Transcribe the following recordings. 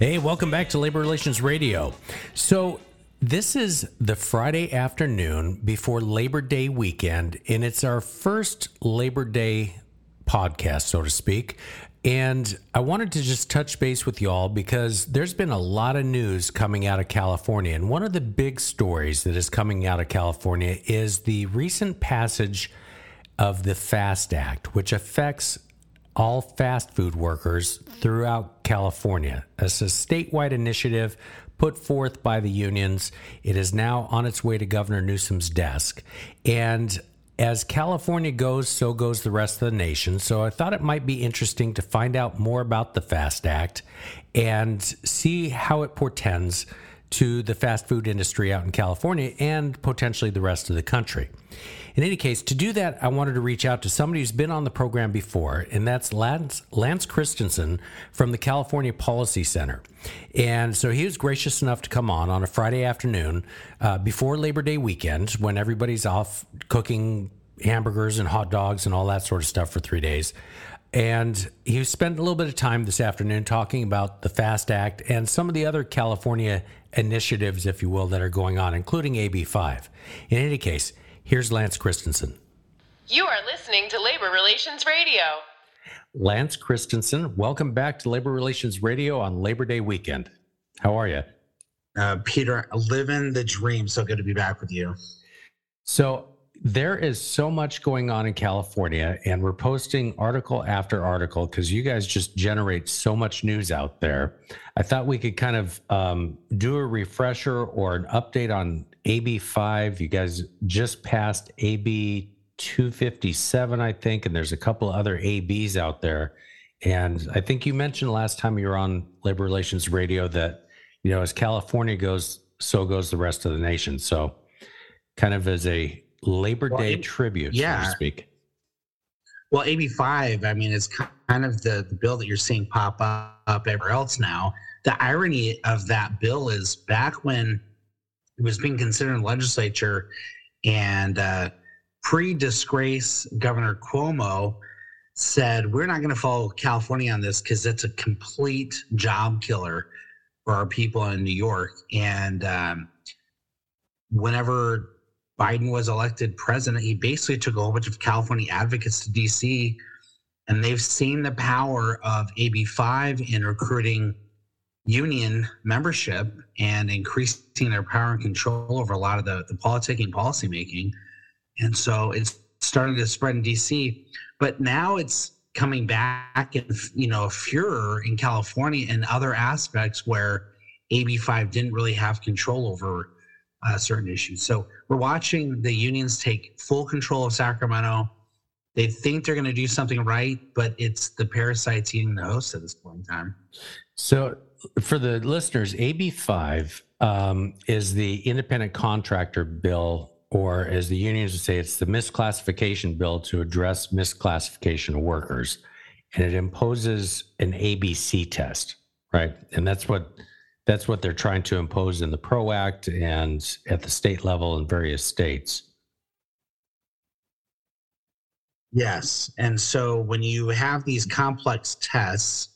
Hey, welcome back to Labor Relations Radio. So this is the Friday afternoon before Labor Day weekend, and it's our first Labor Day podcast, so to speak. And I wanted to just touch base with y'all because there's been a lot of news coming out of California. And one of the big stories that is coming out of California is the recent passage of the FAST Act, which affects all fast food workers throughout California. It's a statewide initiative put forth by the unions. It is now on its way to Governor Newsom's desk. And as California goes, so goes the rest of the nation. So I thought it might be interesting to find out more about the FAST Act and see how it portends to the fast food industry out in California and potentially the rest of the country. In any case, to do that, I wanted to reach out to somebody who's been on the program before, and that's Lance Christensen from the California Policy Center. And so he was gracious enough to come on a Friday afternoon before Labor Day weekend when everybody's off cooking hamburgers and hot dogs and all that sort of stuff for 3 days. And he spent a little bit of time this afternoon talking about the FAST Act and some of the other California initiatives, if you will, that are going on, including AB 5. In any case, here's Lance Christensen. You are listening to Labor Relations Radio. Lance Christensen, welcome back to Labor Relations Radio on Labor Day weekend. How are you? Peter, living the dream. So good to be back with you. So there is so much going on in California, and we're posting article after article because you guys just generate so much news out there. I thought we could kind of do a refresher or an update on AB 5. You guys just passed AB 257, I think, and there's a couple other ABs out there. And I think you mentioned last time you were on Labor Relations Radio that, you know, as California goes, so goes the rest of the nation. So kind of as a Labor Day tribute, so to speak. Well, AB 5, I mean, it's kind of the bill that you're seeing pop up everywhere else now. The irony of that bill is back when it was being considered in the legislature and pre-disgrace Governor Cuomo said, we're not going to follow California on this because it's a complete job killer for our people in New York. And whenever Biden was elected president, he basically took a whole bunch of California advocates to DC, and they've seen the power of AB 5 in recruiting union membership and increasing their power and control over a lot of the politicking, policymaking. And so it's starting to spread in DC, but now it's coming back in, you know, a furor in California and other aspects where AB 5 didn't really have control over certain issues. So we're watching the unions take full control of Sacramento. They think they're going to do something right, but it's the parasites eating the host at this point in time. So for the listeners, AB 5 is the independent contractor bill, or as the unions would say, it's the misclassification bill to address misclassification of workers. And it imposes an ABC test, right? And that's what they're trying to impose in the PRO Act and at the state level in various states. Yes. And so when you have these complex tests,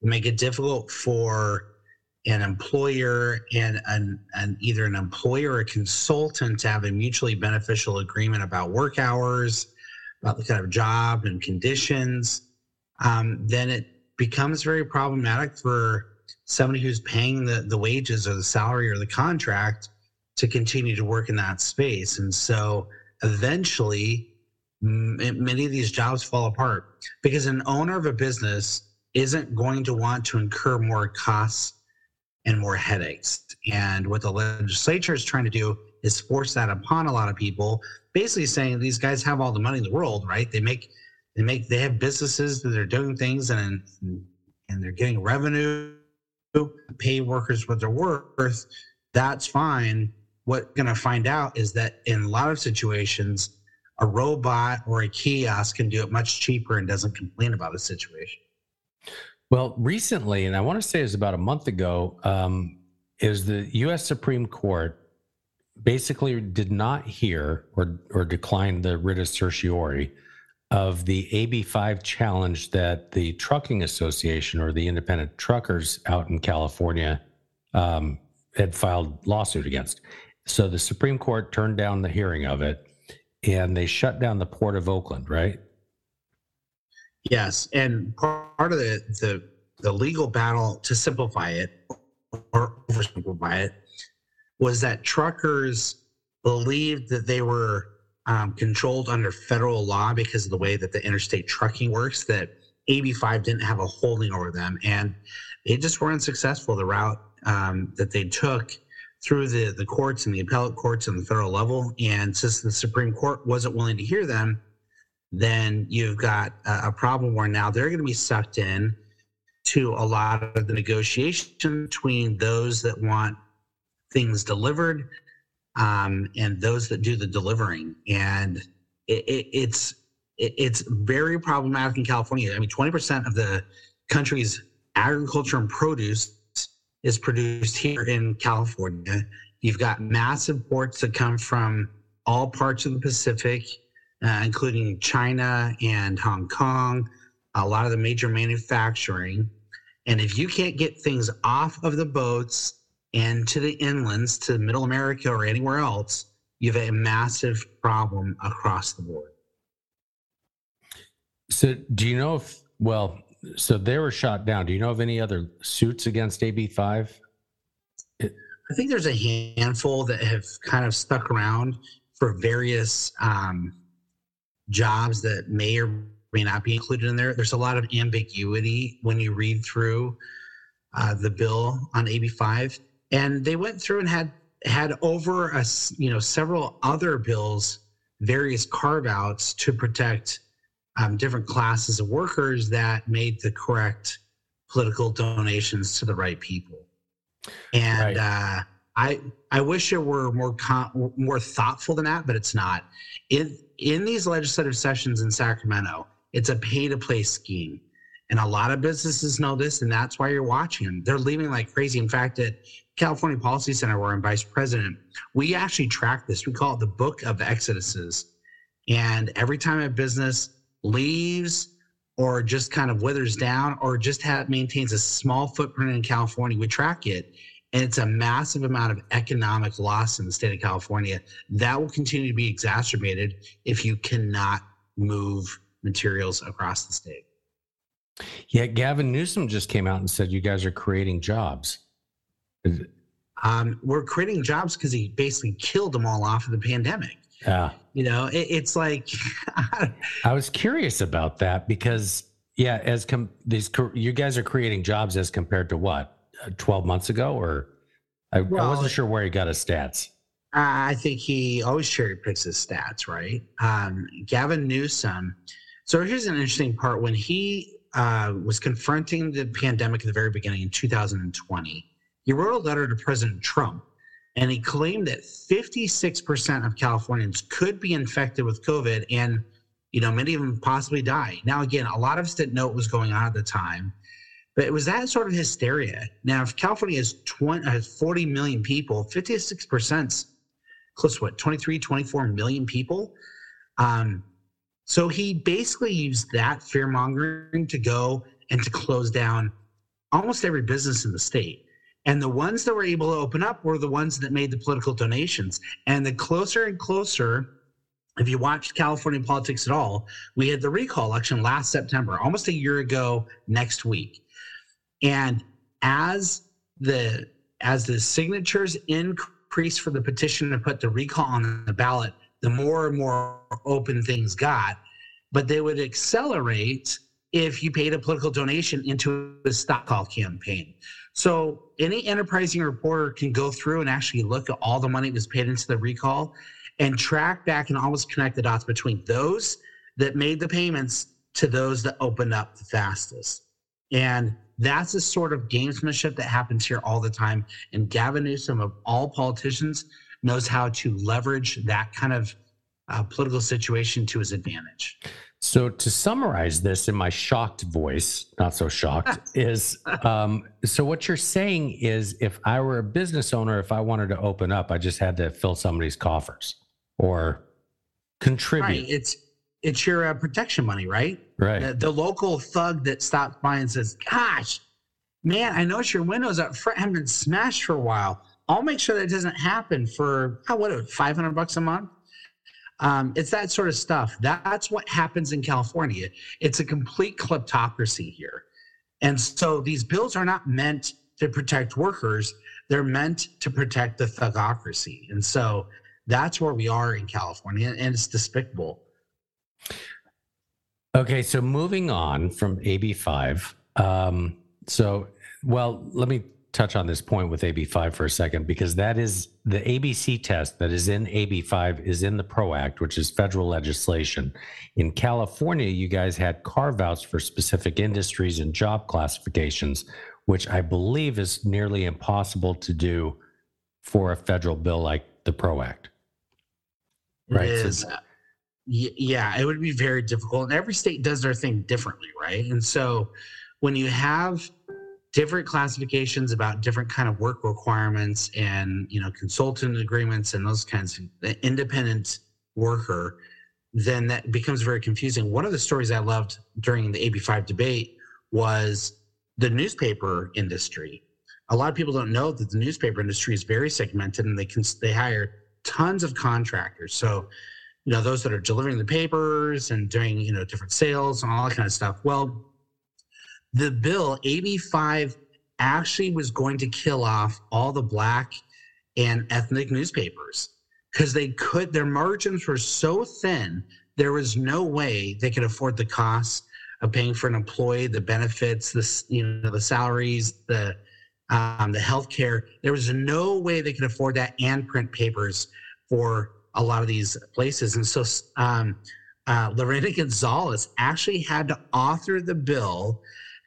you make it difficult for an employer and either an employer or a consultant to have a mutually beneficial agreement about work hours, about the kind of job and conditions, then it becomes very problematic for somebody who's paying the wages or the salary or the contract to continue to work in that space. And so eventually many of these jobs fall apart because an owner of a business isn't going to want to incur more costs and more headaches. And what the legislature is trying to do is force that upon a lot of people, basically saying these guys have all the money in the world, right? They have businesses that they're doing things and and they're getting revenue, pay workers what they're worth, that's fine. What we're going to find out is that in a lot of situations, a robot or a kiosk can do it much cheaper and doesn't complain about the situation. Well, recently, and I want to say it was about a month ago, is the U.S. Supreme Court basically did not hear or declined the writ of certiorari of the AB 5 challenge that the Trucking Association or the independent truckers out in California had filed lawsuit against. So the Supreme Court turned down the hearing of it, and they shut down the Port of Oakland, right? Yes, and part of the legal battle, to simplify it or oversimplify it, was that truckers believed that they were controlled under federal law because of the way that the interstate trucking works, that AB 5 didn't have a holding over them, and they just weren't successful. The route that they took through the courts and the appellate courts on the federal level, and since the Supreme Court wasn't willing to hear them, then you've got a problem where now they're going to be sucked in to a lot of the negotiation between those that want things delivered and those that do the delivering. And it's very problematic in California. I mean, 20% of the country's agriculture and produce is produced here in California. You've got massive ports that come from all parts of the Pacific, including China and Hong Kong, a lot of the major manufacturing. And if you can't get things off of the boats and to the inlands, to Middle America or anywhere else, you have a massive problem across the board. So do you know if, well, so they were shot down. Do you know of any other suits against AB 5? I think there's a handful that have kind of stuck around for various jobs that may or may not be included in there. There's a lot of ambiguity when you read through the bill on AB 5, and they went through and had over several other bills, various carve-outs to protect different classes of workers that made the correct political donations to the right people. And right. I wish it were more thoughtful than that, but it's not. In these legislative sessions in Sacramento, it's a pay-to-play scheme. And a lot of businesses know this, and that's why you're watching them. They're leaving like crazy. In fact, at California Policy Center, where I'm vice president, we actually track this. We call it the Book of Exoduses. And every time a business leaves or just kind of withers down or just maintains a small footprint in California, we track it. And it's a massive amount of economic loss in the state of California that will continue to be exacerbated if you cannot move materials across the state. Yeah, Gavin Newsom just came out and said you guys are creating jobs. We're creating jobs because he basically killed them all off of the pandemic. Yeah. You know, it's like... I was curious about that because, yeah, you guys are creating jobs as compared to what? 12 months ago, or I wasn't sure where he got his stats. I think he always cherry picks his stats, right? Gavin Newsom. So here's an interesting part. When he was confronting the pandemic at the very beginning in 2020, he wrote a letter to President Trump, and he claimed that 56% of Californians could be infected with COVID, and many of them possibly die. Now, again, a lot of us didn't know what was going on at the time. But it was that sort of hysteria. Now, if California has 40 million people, 56%, close to 24 million people? So he basically used that fear-mongering to go and to close down almost every business in the state. And the ones that were able to open up were the ones that made the political donations. And the closer and closer, if you watched California politics at all, we had the recall election last September, almost a year ago next week. And as the signatures increase for the petition to put the recall on the ballot, the more and more open things got. But they would accelerate if you paid a political donation into a stock call campaign. So any enterprising reporter can go through and actually look at all the money that was paid into the recall and track back and almost connect the dots between those that made the payments to those that opened up the fastest. And that's the sort of gamesmanship that happens here all the time. And Gavin Newsom, of all politicians, knows how to leverage that kind of political situation to his advantage. So to summarize this in my shocked voice, not so shocked, is so what you're saying is if I were a business owner, if I wanted to open up, I just had to fill somebody's coffers or contribute. Right. It's your protection money, right? Right. The local thug that stops by and says, gosh, man, I noticed your windows up front haven't been smashed for a while. I'll make sure that doesn't happen for, $500 a month? It's that sort of stuff. That's what happens in California. It's a complete kleptocracy here. And so these bills are not meant to protect workers. They're meant to protect the thugocracy. And so that's where we are in California, and it's despicable. Okay, so moving on from AB 5. Let me touch on this point with AB 5 for a second, because that is the ABC test that is in AB 5 is in the PRO Act, which is federal legislation. In California, you guys had carve-outs for specific industries and job classifications, which I believe is nearly impossible to do for a federal bill like the PRO Act. Right? It is. Yeah, it would be very difficult. And every state does their thing differently, right? And so when you have different classifications about different kind of work requirements and, consultant agreements and those kinds of independent worker, then that becomes very confusing. One of the stories I loved during the AB 5 debate was the newspaper industry. A lot of people don't know that the newspaper industry is very segmented, and they hire tons of contractors. So, those that are delivering the papers and doing, different sales and all that kind of stuff. Well, the bill, AB 5, actually was going to kill off all the black and ethnic newspapers because their margins were so thin, there was no way they could afford the costs of paying for an employee, the benefits, the salaries, the healthcare. There was no way they could afford that and print papers for a lot of these places. And so Lorena Gonzalez actually had to author the bill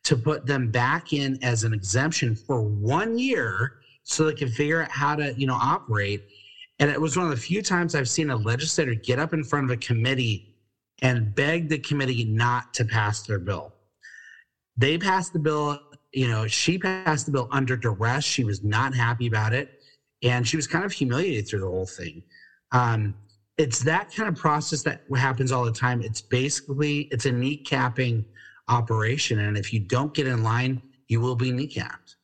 to put them back in as an exemption for 1 year so they could figure out how to, operate. And it was one of the few times I've seen a legislator get up in front of a committee and beg the committee not to pass their bill. They passed the bill, she passed the bill under duress. She was not happy about it. And she was kind of humiliated through the whole thing. It's that kind of process that happens all the time. It's basically, it's a kneecapping operation, and if you don't get in line, you will be kneecapped.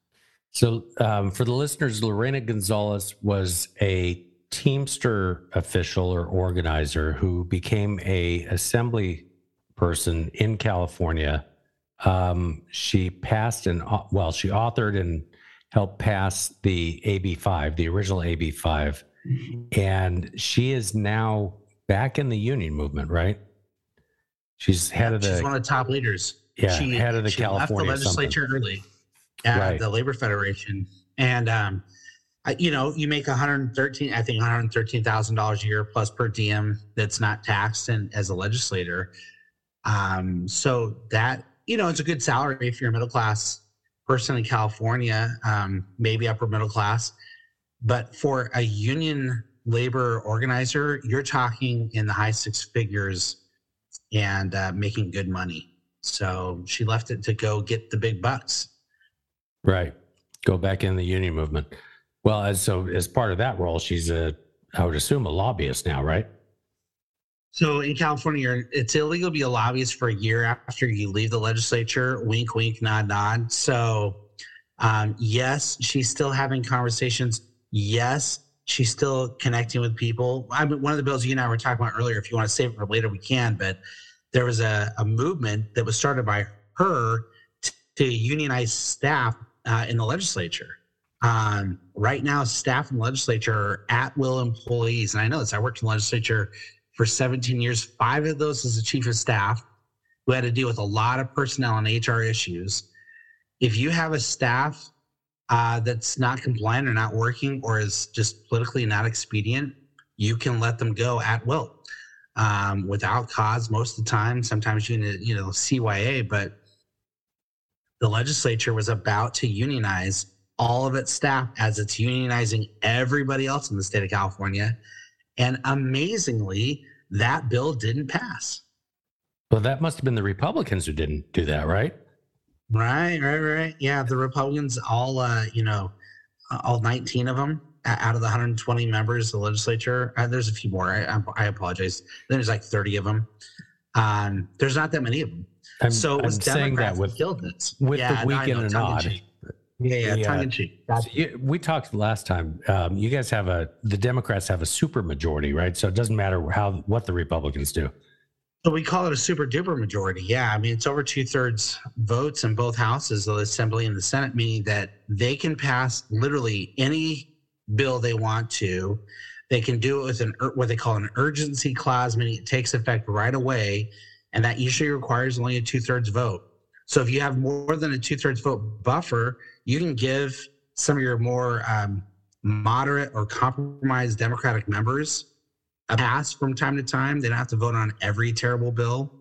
So for the listeners, Lorena Gonzalez was a Teamster official or organizer who became a assembly person in California. She passed she authored and helped pass the AB5, the original AB5, and she is now back in the union movement, right? She's head of the. She's one of the top leaders. Yeah, head of the California. Left the legislature early at the Labor Federation, and you make $113,000 a year plus per diem that's not taxed, and as a legislator, so that it's a good salary if you're a middle class person in California, maybe upper middle class, but for a union labor organizer, you're talking in the high six figures. And making good money. So she left it to go get the big bucks. Right. Go back in the union movement. Well, as part of that role, she's I would assume a lobbyist now, right? So in California, it's illegal to be a lobbyist for a year after you leave the legislature. Wink, wink, nod, nod. So yes, she's still having conversations. Yes, she's still connecting with people. One of the bills you and I were talking about earlier, if you want to save it for later, we can, but there was a movement that was started by her to unionize staff in the legislature. Right now, staff in the legislature are at-will employees, and I know this. I worked in the legislature for 17 years, 5 of those as the chief of staff, who had to deal with a lot of personnel and HR issues. If you have a staff that's not compliant or not working or is just politically not expedient, you can let them go at will without cause most of the time. Sometimes you need, CYA, but the legislature was about to unionize all of its staff as it's unionizing everybody else in the state of California. And amazingly, that bill didn't pass. Well, that must have been the Republicans who didn't do that, right? Right. Yeah, the Republicans, all 19 of them out of the 120 members of the legislature. There's a few more. I apologize. There's like 30 of them. There's not that many of them. So it was Democrats that killed this. The weekend and odd. Yeah, tongue in cheek. We talked last time. You guys have the Democrats have a super majority, right? So it doesn't matter what the Republicans do. So we call it a super duper majority. Yeah, I mean, it's over 2/3 votes in both houses of the Assembly and the Senate, meaning that they can pass literally any bill they want to. They can do it with what they call an urgency clause, meaning it takes effect right away, and that usually requires only a 2/3 vote. So if you have more than a 2/3 vote buffer, you can give some of your more moderate or compromised Democratic members a pass from time to time. They don't have to vote on every terrible bill.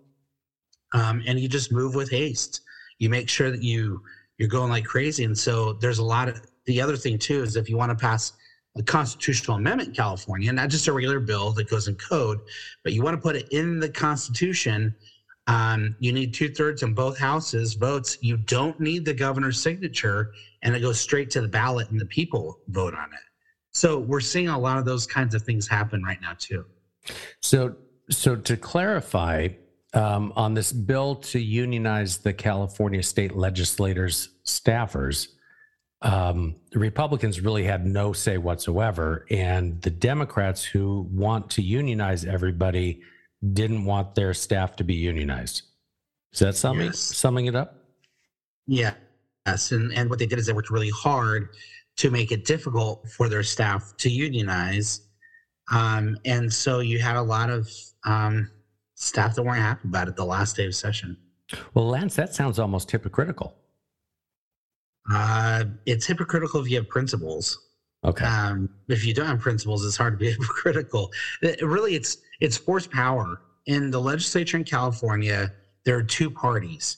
And you just move with haste. You make sure that you're going like crazy. And so there's a lot of, the other thing too, is if you want to pass a constitutional amendment in California, not just a regular bill that goes in code, but you want to put it in the Constitution, you need 2/3 in both houses votes. You don't need the governor's signature, and it goes straight to the ballot and the people vote on it. So we're seeing a lot of those kinds of things happen right now too. So to clarify, on this bill to unionize the California state legislators' staffers, the Republicans really had no say whatsoever, and the Democrats who want to unionize everybody didn't want their staff to be unionized. Is that summing it up? Yeah. Yes, and what they did is they worked really hard to make it difficult for their staff to unionize. And so you had a lot of staff that weren't happy about it the last day of session. Well, Lance, that sounds almost hypocritical. It's hypocritical if you have principles. Okay. If you don't have principles, it's hard to be hypocritical. It's force power. In the legislature in California, there are two parties.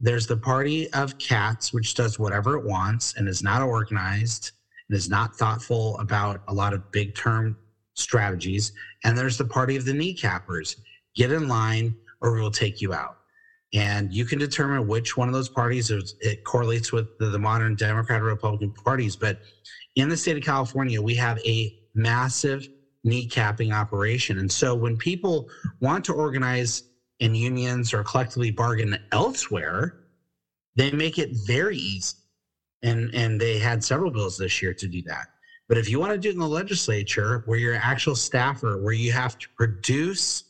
There's the party of cats, which does whatever it wants and is not organized and is not thoughtful about a lot of big-term strategies. And there's the party of the kneecappers. Get in line or we'll take you out. And you can determine which one of those parties it correlates with the modern Democrat or Republican parties. But in the state of California, we have a massive kneecapping operation. And so when people want to organize in unions or collectively bargain elsewhere, they make it very easy. And they had several bills this year to do that. But if you want to do it in the legislature where you're an actual staffer, where you have to produce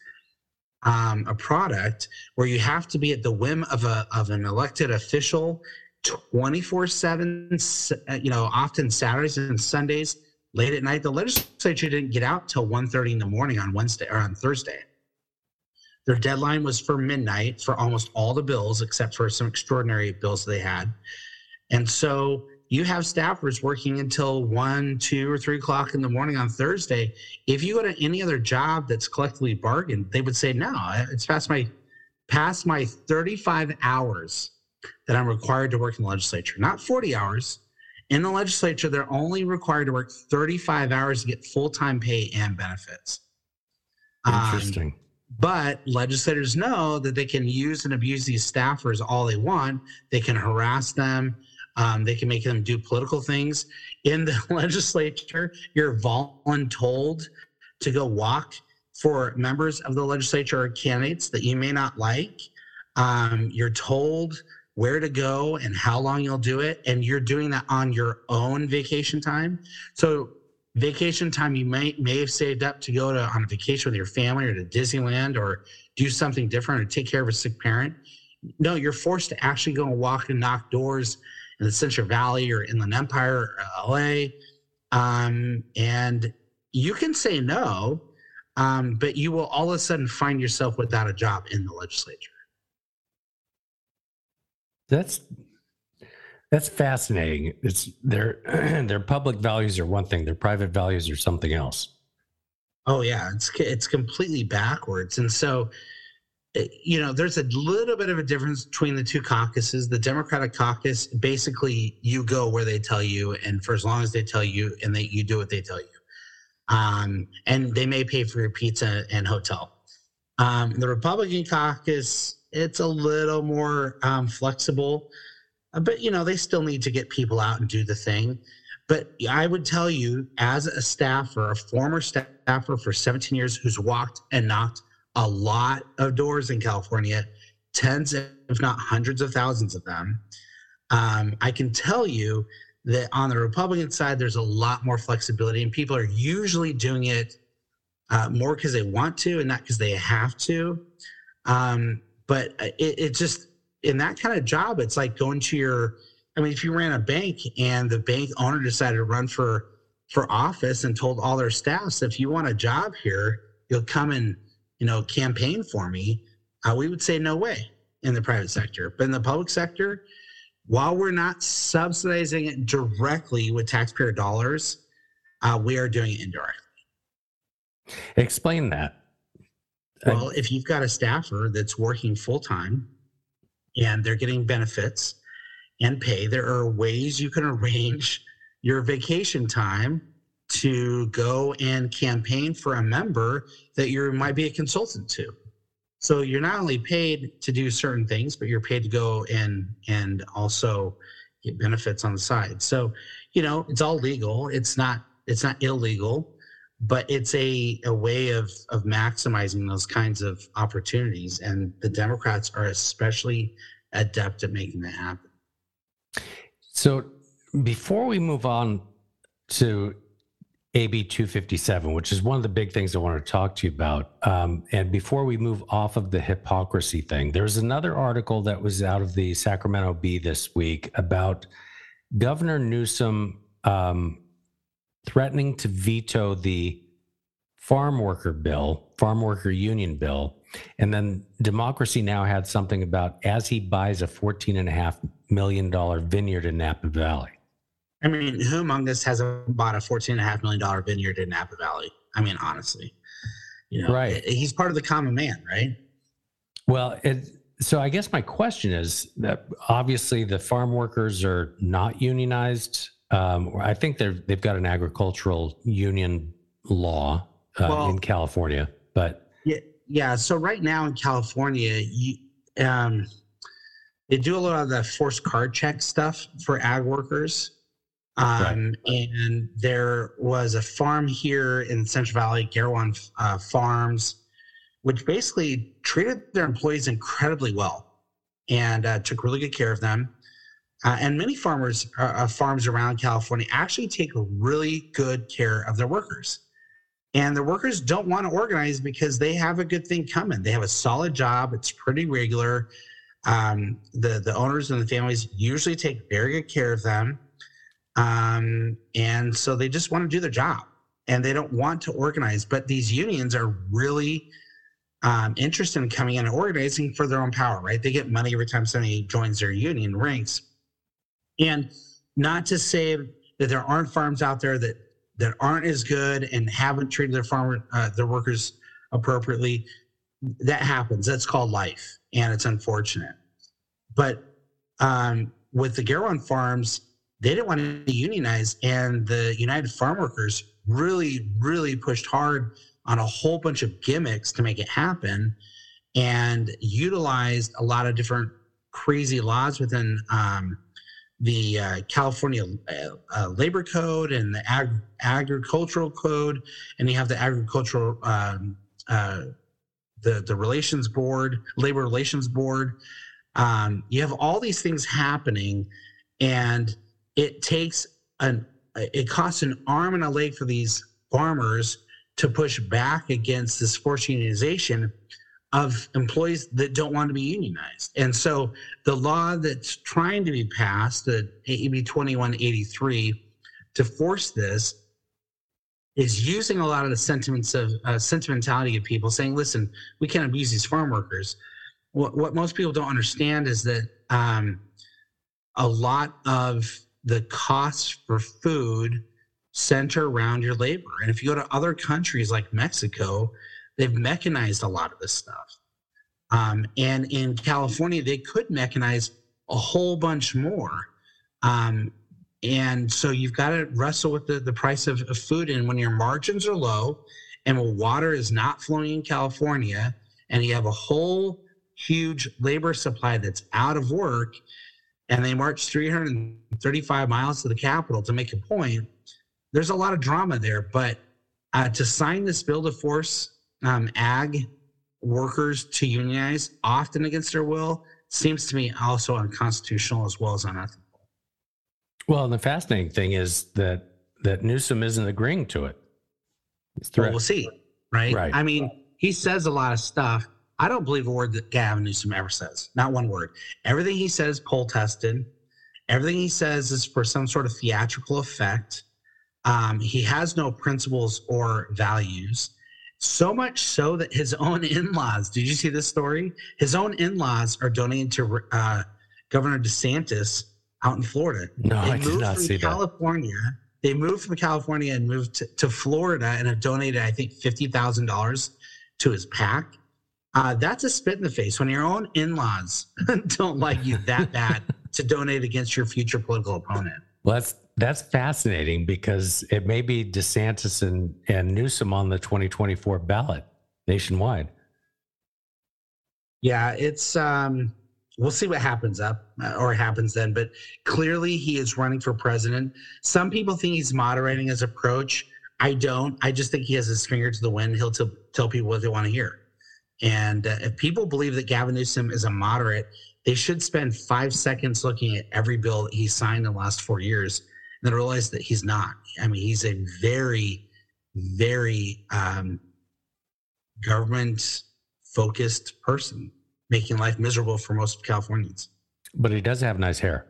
a product, where you have to be at the whim of an elected official 24/7, often Saturdays and Sundays, late at night, the legislature didn't get out till 1:30 in the morning on Wednesday or on Thursday. Their deadline was for midnight for almost all the bills, except for some extraordinary bills they had. And so you have staffers working until 1, 2, or 3 o'clock in the morning on Thursday. If you go to any other job that's collectively bargained, they would say, no, it's past my 35 hours that I'm required to work in the legislature, not 40 hours. In the legislature, they're only required to work 35 hours to get full-time pay and benefits. Interesting. But legislators know that they can use and abuse these staffers all they want. They can harass them. They can make them do political things. In the legislature, you're voluntold to go walk for members of the legislature or candidates that you may not like. You're told where to go and how long you'll do it, and you're doing that on your own vacation time. So vacation time you may have saved up to go on a vacation with your family or to Disneyland or do something different or take care of a sick parent. No, you're forced to actually go and walk and knock doors in the Central Valley or Inland Empire or LA. And you can say no, but you will all of a sudden find yourself without a job in the legislature. That's fascinating. It's their public values are one thing, their private values are something else. Oh yeah, it's completely backwards. And so you know, there's a little bit of a difference between the two caucuses. The Democratic caucus, basically you go where they tell you and for as long as they tell you, and that you do what they tell you. And they may pay for your pizza and hotel. The Republican caucus, it's a little more flexible, but, you know, they still need to get people out and do the thing. But I would tell you, as a staffer, a former staffer for 17 years who's walked and knocked a lot of doors in California, tens if not hundreds of thousands of them, I can tell you that on the Republican side, there's a lot more flexibility, and people are usually doing it more because they want to and not because they have to. But it just, in that kind of job, it's like going to your, I mean, if you ran a bank and the bank owner decided to run for office and told all their staffs, if you want a job here, you'll come and, you know, campaign for me, we would say no way in the private sector. But in the public sector, while we're not subsidizing it directly with taxpayer dollars, we are doing it indirectly. Explain that. Well, if you've got a staffer that's working full-time and they're getting benefits and pay, there are ways you can arrange your vacation time to go and campaign for a member that you might be a consultant to. So you're not only paid to do certain things, but you're paid to go and also get benefits on the side. So, you know, it's all legal. It's not illegal, but it's a way of maximizing those kinds of opportunities. And the Democrats are especially adept at making that happen. So before we move on to AB 257, which is one of the big things I want to talk to you about. And before we move off of the hypocrisy thing, there's another article that was out of the Sacramento Bee this week about Governor Newsom threatening to veto the farm worker union bill. And then Democracy Now! Had something about as he buys a $14.5 million vineyard in Napa Valley. I mean, who among us hasn't bought a $14.5 million vineyard in Napa Valley? I mean, honestly, you know, right. He's part of the common man, right? Well, so I guess my question is that obviously the farm workers are not unionized. I think they've got an agricultural union law in California, but yeah. So right now in California, they do a lot of the forced card check stuff for ag workers. Right. And there was a farm here in Central Valley, Garawan Farms, which basically treated their employees incredibly well and took really good care of them. And many farms around California actually take really good care of their workers. And the workers don't want to organize because they have a good thing coming. They have a solid job. It's pretty regular. The owners and the families usually take very good care of them. And so they just want to do their job and they don't want to organize, but these unions are really, interested in coming in and organizing for their own power, right? They get money every time somebody joins their union ranks. And not to say that there aren't farms out there that aren't as good and haven't treated their workers appropriately. That happens. That's called life. And it's unfortunate, but, with the Garawan Farms, they didn't want to unionize, and the United Farm Workers really, really pushed hard on a whole bunch of gimmicks to make it happen and utilized a lot of different crazy laws within the California Labor Code and the Agricultural Code, and you have the Agricultural the Relations Board, Labor Relations Board. You have all these things happening, and it costs an arm and a leg for these farmers to push back against this forced unionization of employees that don't want to be unionized. And so the law that's trying to be passed, the AB 2183, to force this, is using a lot of the sentiments of sentimentality of people saying, listen, we can't abuse these farm workers. What most people don't understand is that a lot of the costs for food center around your labor. And if you go to other countries like Mexico, they've mechanized a lot of this stuff. And in California, they could mechanize a whole bunch more. And so you've got to wrestle with the price of food. And when your margins are low and when water is not flowing in California and you have a whole huge labor supply that's out of work, and they march 335 miles to the Capitol to make a point, there's a lot of drama there. But to sign this bill to force ag workers to unionize, often against their will, seems to me also unconstitutional as well as unethical. Well, and the fascinating thing is that Newsom isn't agreeing to it. Well, we'll see, right? I mean, he says a lot of stuff. I don't believe a word that Gavin Newsom ever says, not one word. Everything he says is poll-tested. Everything he says is for some sort of theatrical effect. He has no principles or values, so much so that his own in-laws, did you see this story? His own in-laws are donating to Governor DeSantis out in Florida. No, I did not see California. They moved from California and moved to Florida and have donated, I think, $50,000 to his PAC. That's a spit in the face when your own in-laws don't like you that bad to donate against your future political opponent. Well, that's fascinating, because it may be DeSantis and Newsom on the 2024 ballot nationwide. Yeah, it's we'll see what happens then. But clearly he is running for president. Some people think he's moderating his approach. I don't. I just think he has his finger to the wind. He'll tell people what they want to hear. And if people believe that Gavin Newsom is a moderate, they should spend 5 seconds looking at every bill that he signed in the last 4 years and then realize that he's not. I mean, he's a very, very government-focused person, making life miserable for most Californians. But he does have nice hair.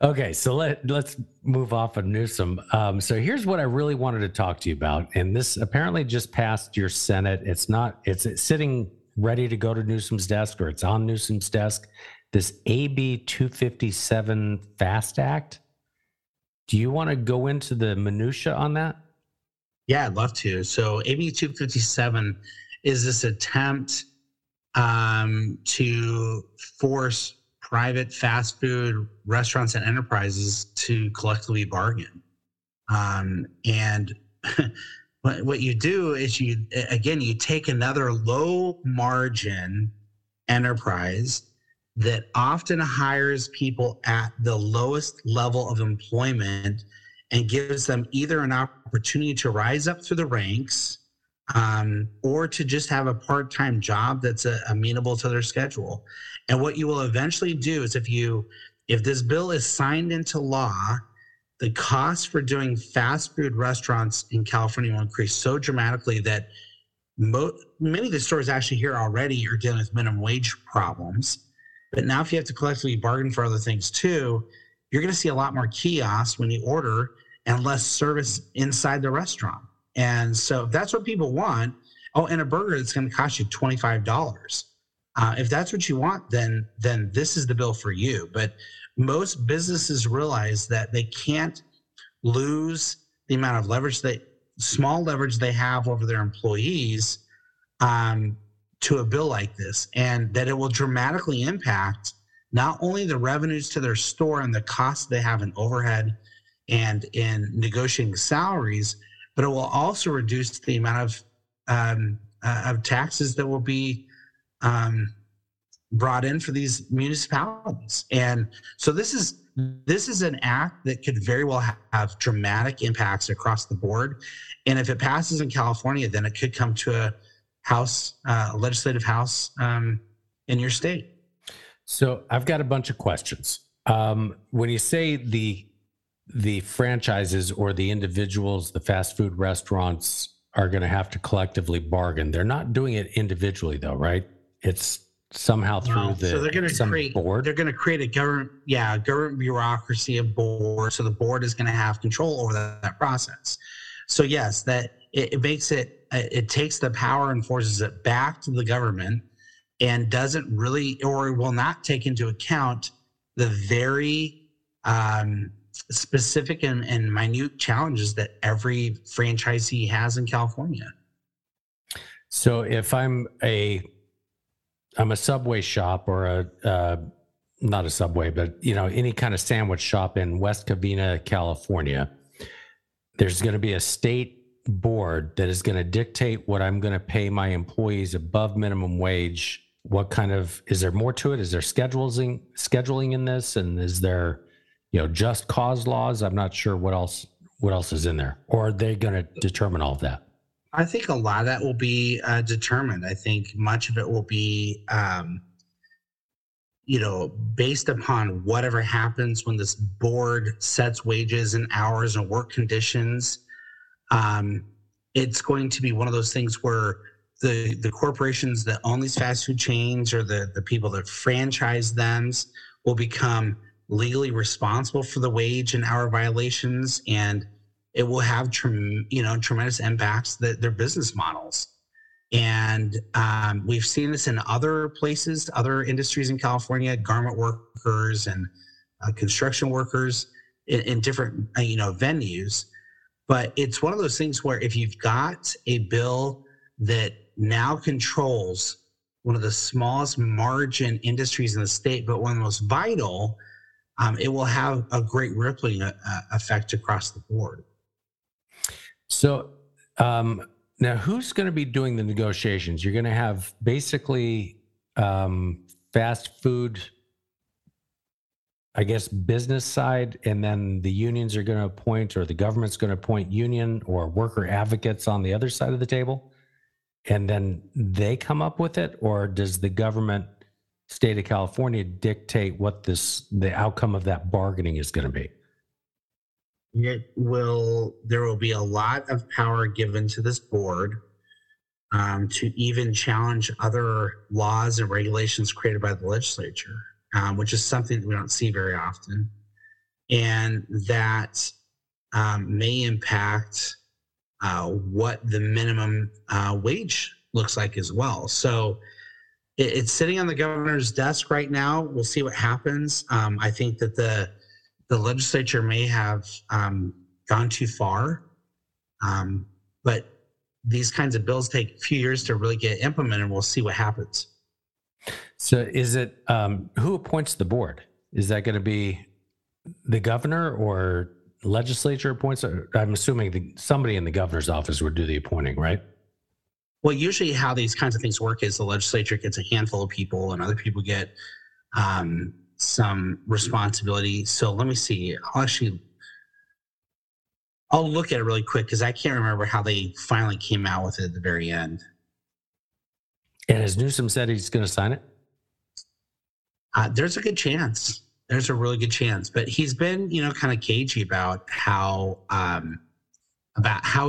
Okay, so let's move off of Newsom. So here's what I really wanted to talk to you about, and this apparently just passed your Senate. It's sitting ready to go to Newsom's desk, or it's on Newsom's desk. This AB 257 FAST Act. Do you want to go into the minutia on that? Yeah, I'd love to. So AB 257 is this attempt to force private fast food restaurants and enterprises to collectively bargain. And what you do is you take another low margin enterprise that often hires people at the lowest level of employment and gives them either an opportunity to rise up through the ranks or to just have a part-time job that's amenable to their schedule. And what you will eventually do is if this bill is signed into law, the cost for doing fast food restaurants in California will increase so dramatically that many of the stores actually here already are dealing with minimum wage problems. But now if you have to collectively bargain for other things too, you're going to see a lot more kiosks when you order and less service inside the restaurant. And so if that's what people want, and a burger that's going to cost you $25. If that's what you want, then this is the bill for you. But most businesses realize that they can't lose the amount of leverage they have over their employees to a bill like this, and that it will dramatically impact not only the revenues to their store and the costs they have in overhead and in negotiating salaries, but it will also reduce the amount of taxes that will be brought in for these municipalities. And so this is an act that could very well have dramatic impacts across the board. And if it passes in California, then it could come to a legislative house in your state. So I've got a bunch of questions. When you say the franchises or the individuals, the fast food restaurants are going to have to collectively bargain, they're not doing it individually though, right? It's somehow through so they're going to create board. They're going to create a government bureaucracy, a board. So the board is going to have control over that process. So yes, that it makes it takes the power and forces it back to the government, and doesn't really or will not take into account the very specific and minute challenges that every franchisee has in California. So if I'm a Subway shop or not a Subway, but any kind of sandwich shop in West Covina, California, there's going to be a state board that is going to dictate what I'm going to pay my employees above minimum wage. What kind of, is there more to it? Is there scheduling in this? And is there, just cause laws? I'm not sure what else is in there, or are they going to determine all of that? I think a lot of that will be determined. I think much of it will be, based upon whatever happens when this board sets wages and hours and work conditions. It's going to be one of those things where the corporations that own these fast food chains, or the people that franchise them, will become legally responsible for the wage and hour violations, and it will have tremendous impacts to their business models. And we've seen this in other places, other industries in California, garment workers and construction workers in different venues. But it's one of those things where if you've got a bill that now controls one of the smallest margin industries in the state, but one of the most vital, it will have a great rippling effect across the board. So now who's going to be doing the negotiations? You're going to have basically fast food, I guess, business side, and then the unions are going to appoint, or the government's going to appoint union or worker advocates on the other side of the table, and then they come up with it? Or does the government, state of California, dictate what the outcome of that bargaining is going to be? There will be a lot of power given to this board to even challenge other laws and regulations created by the legislature. Which is something that we don't see very often, and that may impact what the minimum wage looks like as well. So it's sitting on the governor's desk right now. We'll see what happens. I think that the legislature may have gone too far, but these kinds of bills take a few years to really get implemented. We'll see what happens. So is it, who appoints the board? Is that going to be the governor or legislature appoints? I'm assuming somebody in the governor's office would do the appointing, right? Well, usually how these kinds of things work is the legislature gets a handful of people and other people get some responsibility. So let me see. I'll look at it really quick because I can't remember how they finally came out with it at the very end. And as Newsom said, he's going to sign it? There's a good chance. There's a really good chance. But he's been, kind of cagey about how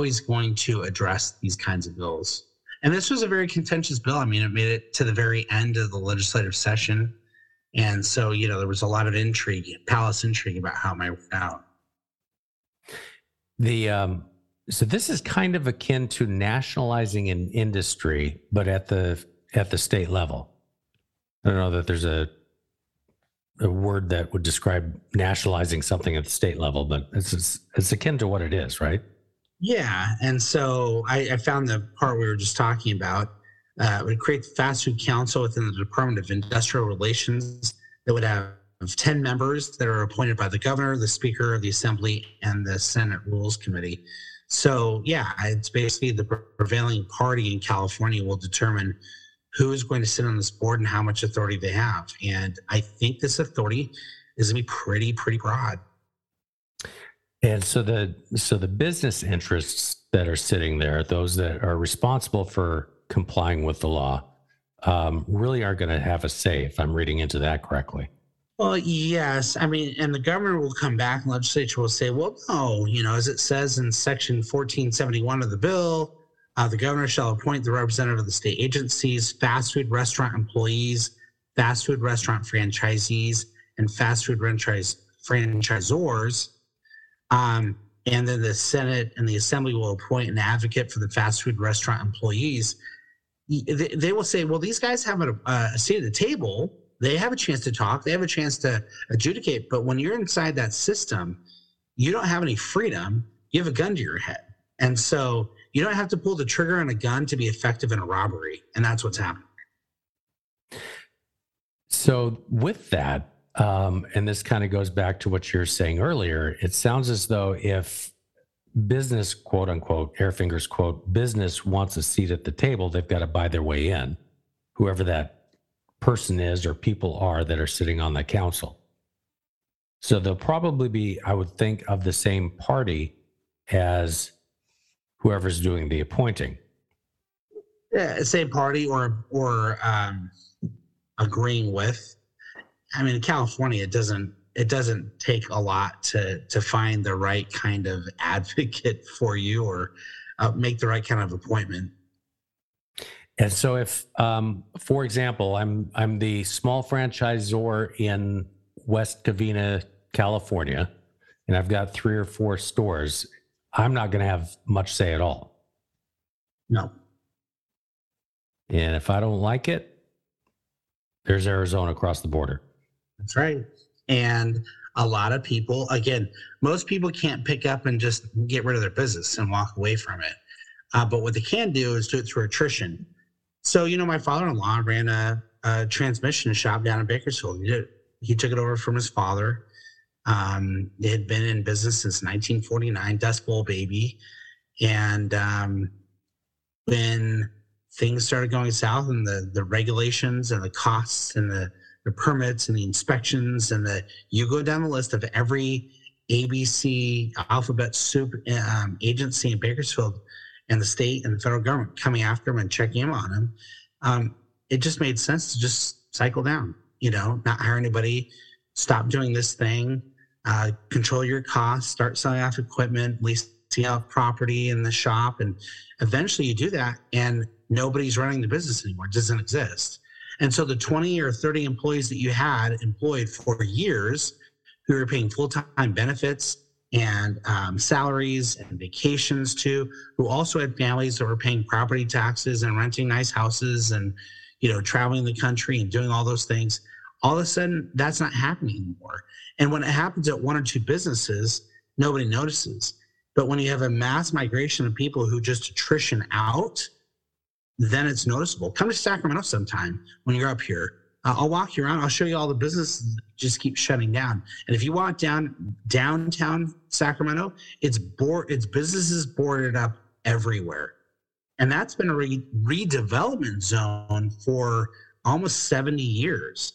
he's going to address these kinds of bills. And this was a very contentious bill. I mean, it made it to the very end of the legislative session. And so, there was a lot of intrigue, palace intrigue about how it might work out. So this is kind of akin to nationalizing an industry, but at the state level. I don't know that there's a word that would describe nationalizing something at the state level, but it's akin to what it is, right? Yeah, and so I found the part we were just talking about. Would create the Fast Food Council within the Department of Industrial Relations that would have 10 members that are appointed by the governor, the speaker of the assembly, and the Senate Rules Committee. So, yeah, it's basically the prevailing party in California will determine who is going to sit on this board and how much authority they have. And I think this authority is going to be pretty broad. And so the business interests that are sitting there, those that are responsible for complying with the law, really are going to have a say, if I'm reading into that correctly. Well, yes. I mean, and the governor will come back and legislature will say, well, no, as it says in section 1471 of the bill, the governor shall appoint the representative of the state agencies, fast food restaurant employees, fast food restaurant franchisees, and fast food franchisors. And then the Senate and the assembly will appoint an advocate for the fast food restaurant employees. They will say, well, these guys have a seat at the table. They have a chance to talk. They have a chance to adjudicate. But when you're inside that system, you don't have any freedom. You have a gun to your head. And so You don't have to pull the trigger on a gun to be effective in a robbery, and that's what's happening. So with that, and this kind of goes back to what you were saying earlier, it sounds as though if business, quote unquote, air fingers, quote, business wants a seat at the table, they've got to buy their way in, whoever that person is or people are that are sitting on the council. So they'll probably be, I would think, of the same party as whoever's doing the appointing. Yeah, same party or agreeing with. I mean, in California, it doesn't take a lot to find the right kind of advocate for you or make the right kind of appointment. And so if, for example, I'm the small franchisor in West Covina, California, and I've got 3 or 4 stores, I'm not going to have much say at all. No. And if I don't like it, there's Arizona across the border. That's right. And a lot of people, again, most people can't pick up and just get rid of their business and walk away from it. But what they can do is do it through attrition. So, you know, my father-in-law ran a transmission shop down in Bakersfield. He took it over from his father. They had been in business since 1949, Dust Bowl baby. And when things started going south and the regulations and the costs and the permits and the inspections and you go down the list of every ABC alphabet soup agency in Bakersfield and the state and the federal government coming after them and checking in on them. It just made sense to just cycle down, you know, not hire anybody, stop doing this thing, control your costs, start selling off equipment, leasing out property in the shop. And eventually you do that and nobody's running the business anymore. It doesn't exist. And so the 20 or 30 employees that you had employed for years who were paying full-time benefits and salaries and vacations to, who also had families that were paying property taxes and renting nice houses and, you know, traveling the country and doing all those things, all of a sudden that's not happening anymore. And when it happens at 1 or 2 businesses, nobody notices. But when you have a mass migration of people who just attrition out, then it's noticeable. Come to Sacramento sometime when you're up here. I'll walk you around. I'll show you all the businesses that just keep shutting down. And if you walk down downtown Sacramento, it's businesses boarded up everywhere. And that's been a redevelopment zone for almost 70 years.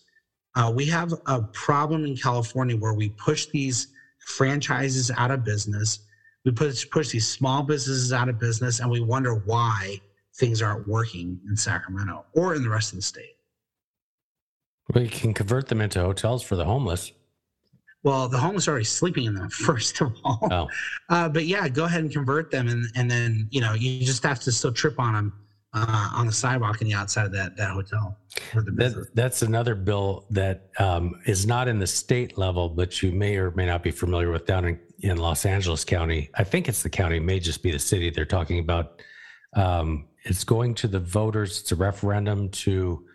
We have a problem in California where we push these franchises out of business. We push these small businesses out of business, and we wonder why things aren't working in Sacramento or in the rest of the state. We can convert them into hotels for the homeless. Well, the homeless are already sleeping in them, first of all. Oh. But yeah, go ahead and convert them. And then, you know, you just have to still trip on them on the sidewalk and the outside of that hotel. That's another bill that is not in the state level, but you may or may not be familiar with down in Los Angeles County. I think it's the county, may just be the city they're talking about. It's going to the voters. It's a referendum to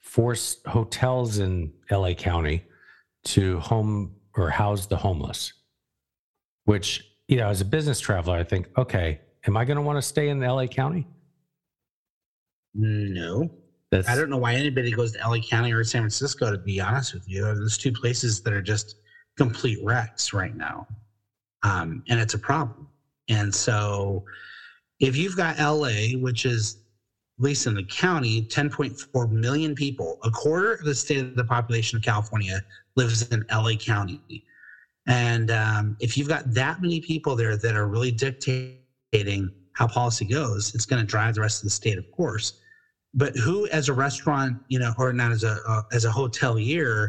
force hotels in LA County to home or house the homeless, which, you know, as a business traveler, I think, okay, am I going to want to stay in LA County? No. I don't know why anybody goes to LA County or San Francisco, to be honest with you. There's 2 places that are just complete wrecks right now. And it's a problem. And so if you've got LA, which is, at least in the county, 10.4 million people, a quarter of the state of the population of California lives in LA County. And if you've got that many people there that are really dictating how policy goes, it's going to drive the rest of the state, of course. But who, as a restaurant, you know, or not as as a hotelier,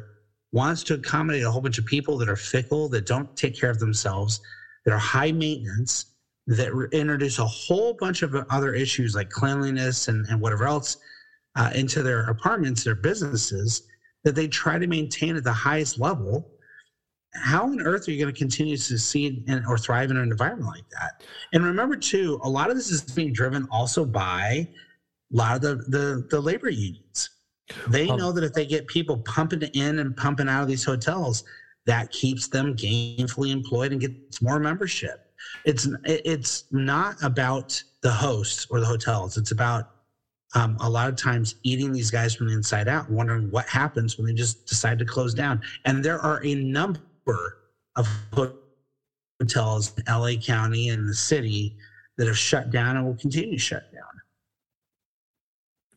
wants to accommodate a whole bunch of people that are fickle, that don't take care of themselves, that are high maintenance, that introduce a whole bunch of other issues like cleanliness and whatever else into their apartments, their businesses, that they try to maintain at the highest level? How on earth are you going to continue to succeed or thrive in an environment like that? And remember, too, a lot of this is being driven also by a lot of the labor unions. They know that if they get people pumping in and pumping out of these hotels, that keeps them gainfully employed and gets more membership. It's not about the hosts or the hotels. It's about a lot of times eating these guys from the inside out, wondering what happens when they just decide to close down. And there are a number of hotels in LA County and the city that have shut down and will continue to shut down.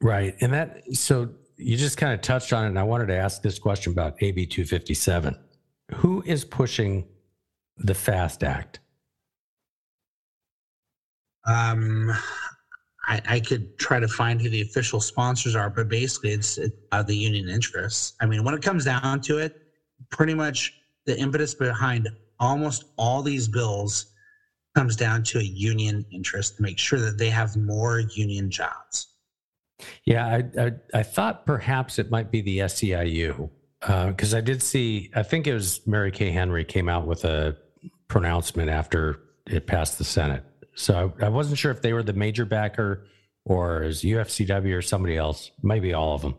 Right. And that, so you just kind of touched on it, and I wanted to ask this question about AB 257. Who is pushing the FAST Act? I could try to find who the official sponsors are, but basically it's the union interests. I mean, when it comes down to it, pretty much the impetus behind almost all these bills comes down to a union interest to make sure that they have more union jobs. Yeah, I thought perhaps it might be the SEIU, because I did see, I think it was Mary Kay Henry came out with a pronouncement after it passed the Senate. So I wasn't sure if they were the major backer or is UFCW or somebody else, maybe all of them.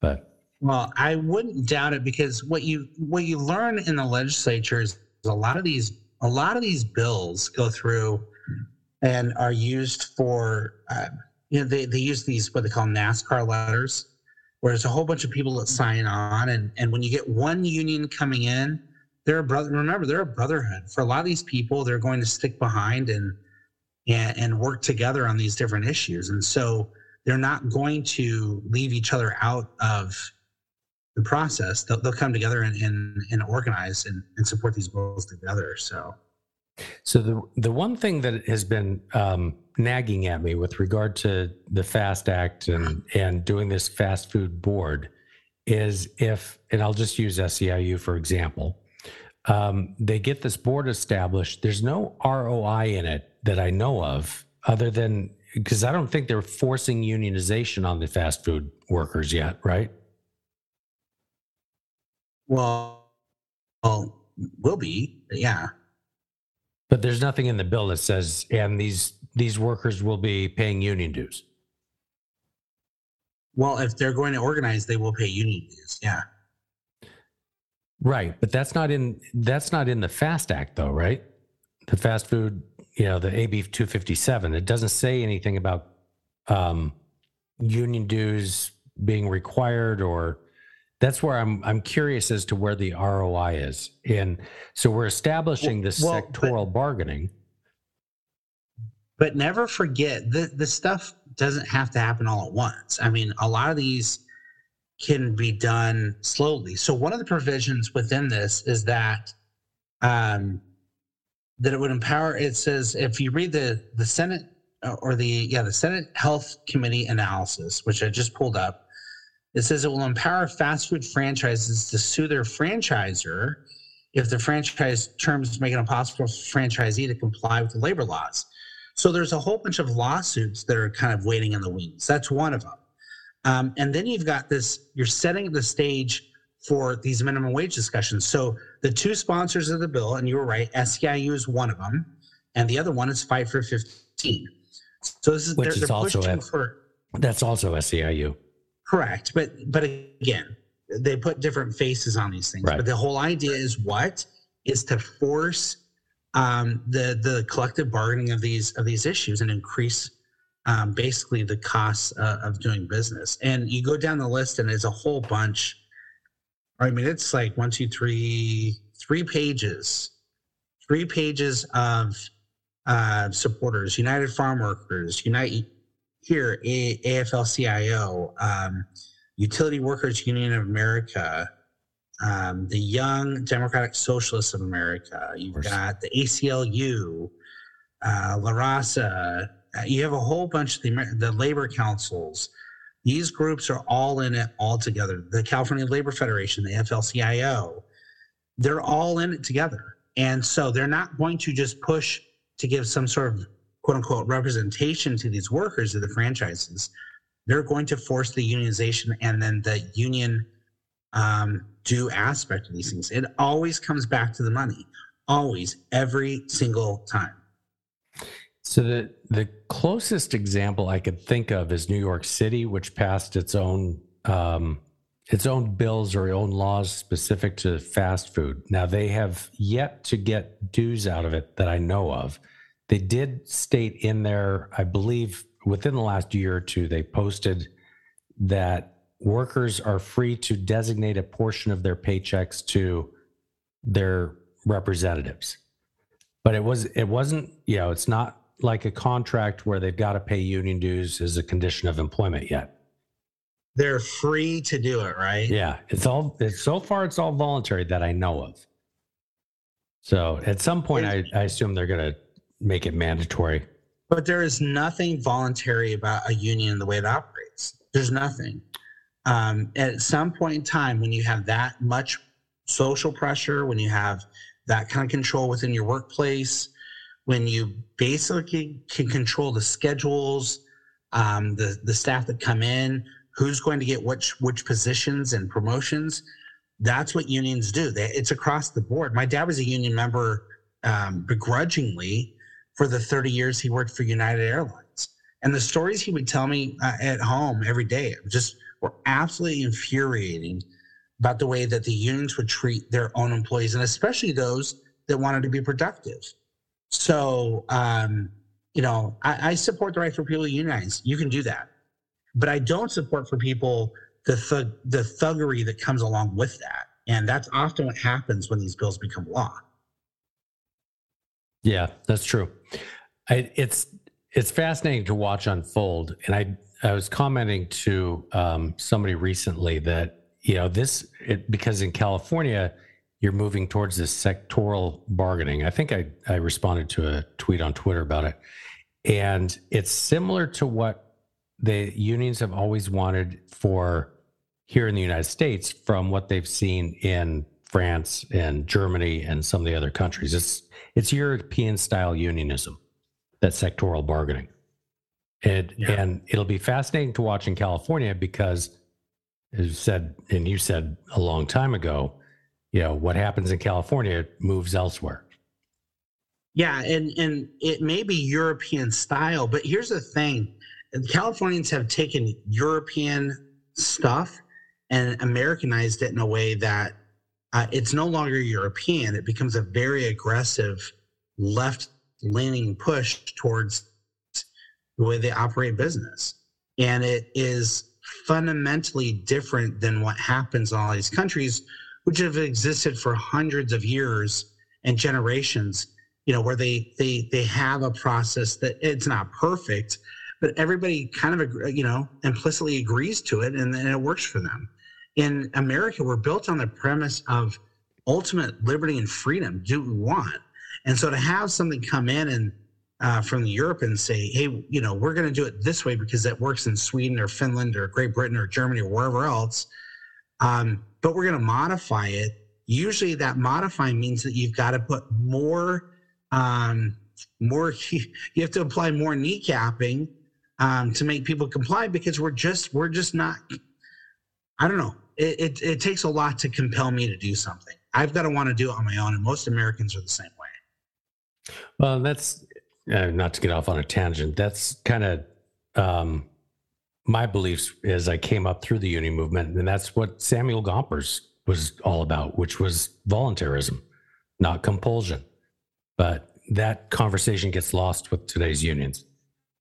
But well, I wouldn't doubt it, because what you learn in the legislature is a lot of these bills go through and are used for they use these what they call NASCAR letters, where there's a whole bunch of people that sign on, and when you get one union coming in, they're a brotherhood. For a lot of these people, they're going to stick behind and work together on these different issues, and so they're not going to leave each other out of the process. They'll come together and organize and support these goals together. So the one thing that has been nagging at me with regard to the FAST Act and doing this fast food board is if, and I'll just use SEIU for example, they get this board established. There's no ROI in it that I know of, other than because I don't think they're forcing unionization on the fast food workers yet, right? Well, will be, yeah. But there's nothing in the bill that says, and these workers will be paying union dues. Well, if they're going to organize, they will pay union dues. Yeah. Right, but that's not in the FAST Act though, right? The fast food, the AB 257. It doesn't say anything about union dues being required, or that's where I'm curious as to where the ROI is. And so we're establishing this sectoral bargaining. But never forget, the stuff doesn't have to happen all at once. I mean, a lot of these can be done slowly. So one of the provisions within this is that that it would empower. It says, if you read the Senate or the Senate Health Committee analysis, which I just pulled up, it says it will empower fast food franchises to sue their franchisor if the franchise terms make it impossible for the franchisee to comply with the labor laws. So there's a whole bunch of lawsuits that are kind of waiting in the wings. That's one of them. And then you've got this, you're setting the stage for these minimum wage discussions. So the two sponsors of the bill, and you were right, SEIU is one of them, and the other one is Fight for 15. So this is, that's also SEIU. Correct, but again, they put different faces on these things. Right. But the whole idea is to force the collective bargaining of these issues and increase basically the costs of doing business. And you go down the list, and there's a whole bunch. I mean, it's like three pages of supporters: United Farm Workers, AFL-CIO, Utility Workers Union of America, the Young Democratic Socialists of America. You've got the ACLU, La Raza. You have a whole bunch of the labor councils. These groups are all in it all together. The California Labor Federation, the AFL-CIO, they're all in it together. And so they're not going to just push to give some sort of quote-unquote representation to these workers of the franchises. They're going to force the unionization and then the union due aspect of these things. It always comes back to the money, always, every single time. So the closest example I could think of is New York City, which passed its own bills or own laws specific to fast food. Now, they have yet to get dues out of it that I know of. They did state in their, I believe, within the last year or two, they posted that workers are free to designate a portion of their paychecks to their representatives. But it wasn't, you know, it's not like a contract where they've got to pay union dues as a condition of employment yet. They're free to do it, right? Yeah, it's all voluntary that I know of. So at some point, I assume they're going to make it mandatory. But there is nothing voluntary about a union the way it operates. There's nothing. At some point in time, when you have that much social pressure, when you have that kind of control within your workplace, when you basically can control the schedules, the staff that come in, who's going to get which positions and promotions, that's what unions do. It's across the board. My dad was a union member begrudgingly for the 30 years he worked for United Airlines. And the stories he would tell me at home every day just were absolutely infuriating about the way that the unions would treat their own employees, and especially those that wanted to be productive. So, I support the right for people to unionize. You can do that. But I don't support for people the thuggery that comes along with that. And that's often what happens when these bills become law. Yeah, that's true. It's fascinating to watch unfold. And I was commenting to somebody recently that, because in California, you're moving towards this sectoral bargaining. I think I responded to a tweet on Twitter about it. And it's similar to what the unions have always wanted for here in the United States from what they've seen in France and Germany and some of the other countries. It's European style unionism, that sectoral bargaining. And it'll be fascinating to watch in California because, as you said, and you said a long time ago, what happens in California moves elsewhere. Yeah, and it may be European style, but here's the thing. Californians have taken European stuff and Americanized it in a way that it's no longer European. It becomes a very aggressive left-leaning push towards the way they operate business. And it is fundamentally different than what happens in all these countries, which have existed for hundreds of years and generations, where they have a process that it's not perfect, but everybody kind of, implicitly agrees to it, and then it works for them. In America, we're built on the premise of ultimate liberty and freedom. Do what we want. And so to have something come in and from Europe and say, hey, we're going to do it this way because that works in Sweden or Finland or Great Britain or Germany or wherever else, but we're going to modify it. Usually that modifying means that you've got to put more. You have to apply more kneecapping to make people comply, because we're just not. I don't know. It takes a lot to compel me to do something. I've got to want to do it on my own, and most Americans are the same way. Well, that's not to get off on a tangent. That's kind of my beliefs as I came up through the union movement, and that's what Samuel Gompers was all about, which was voluntarism, not compulsion. But that conversation gets lost with today's unions.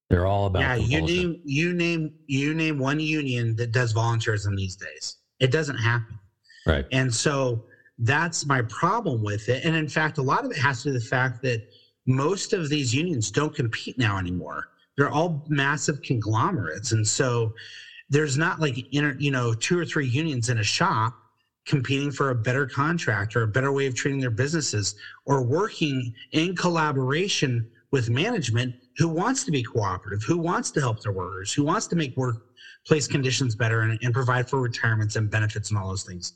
They're all about compulsion. You name one union that does volunteerism these days. It doesn't happen. Right. And so that's my problem with it. And in fact, a lot of it has to do with the fact that most of these unions don't compete now anymore. They're all massive conglomerates. And so there's not like, two or three unions in a shop competing for a better contract or a better way of treating their businesses or working in collaboration with management who wants to be cooperative, who wants to help their workers, who wants to make workplace conditions better and provide for retirements and benefits and all those things.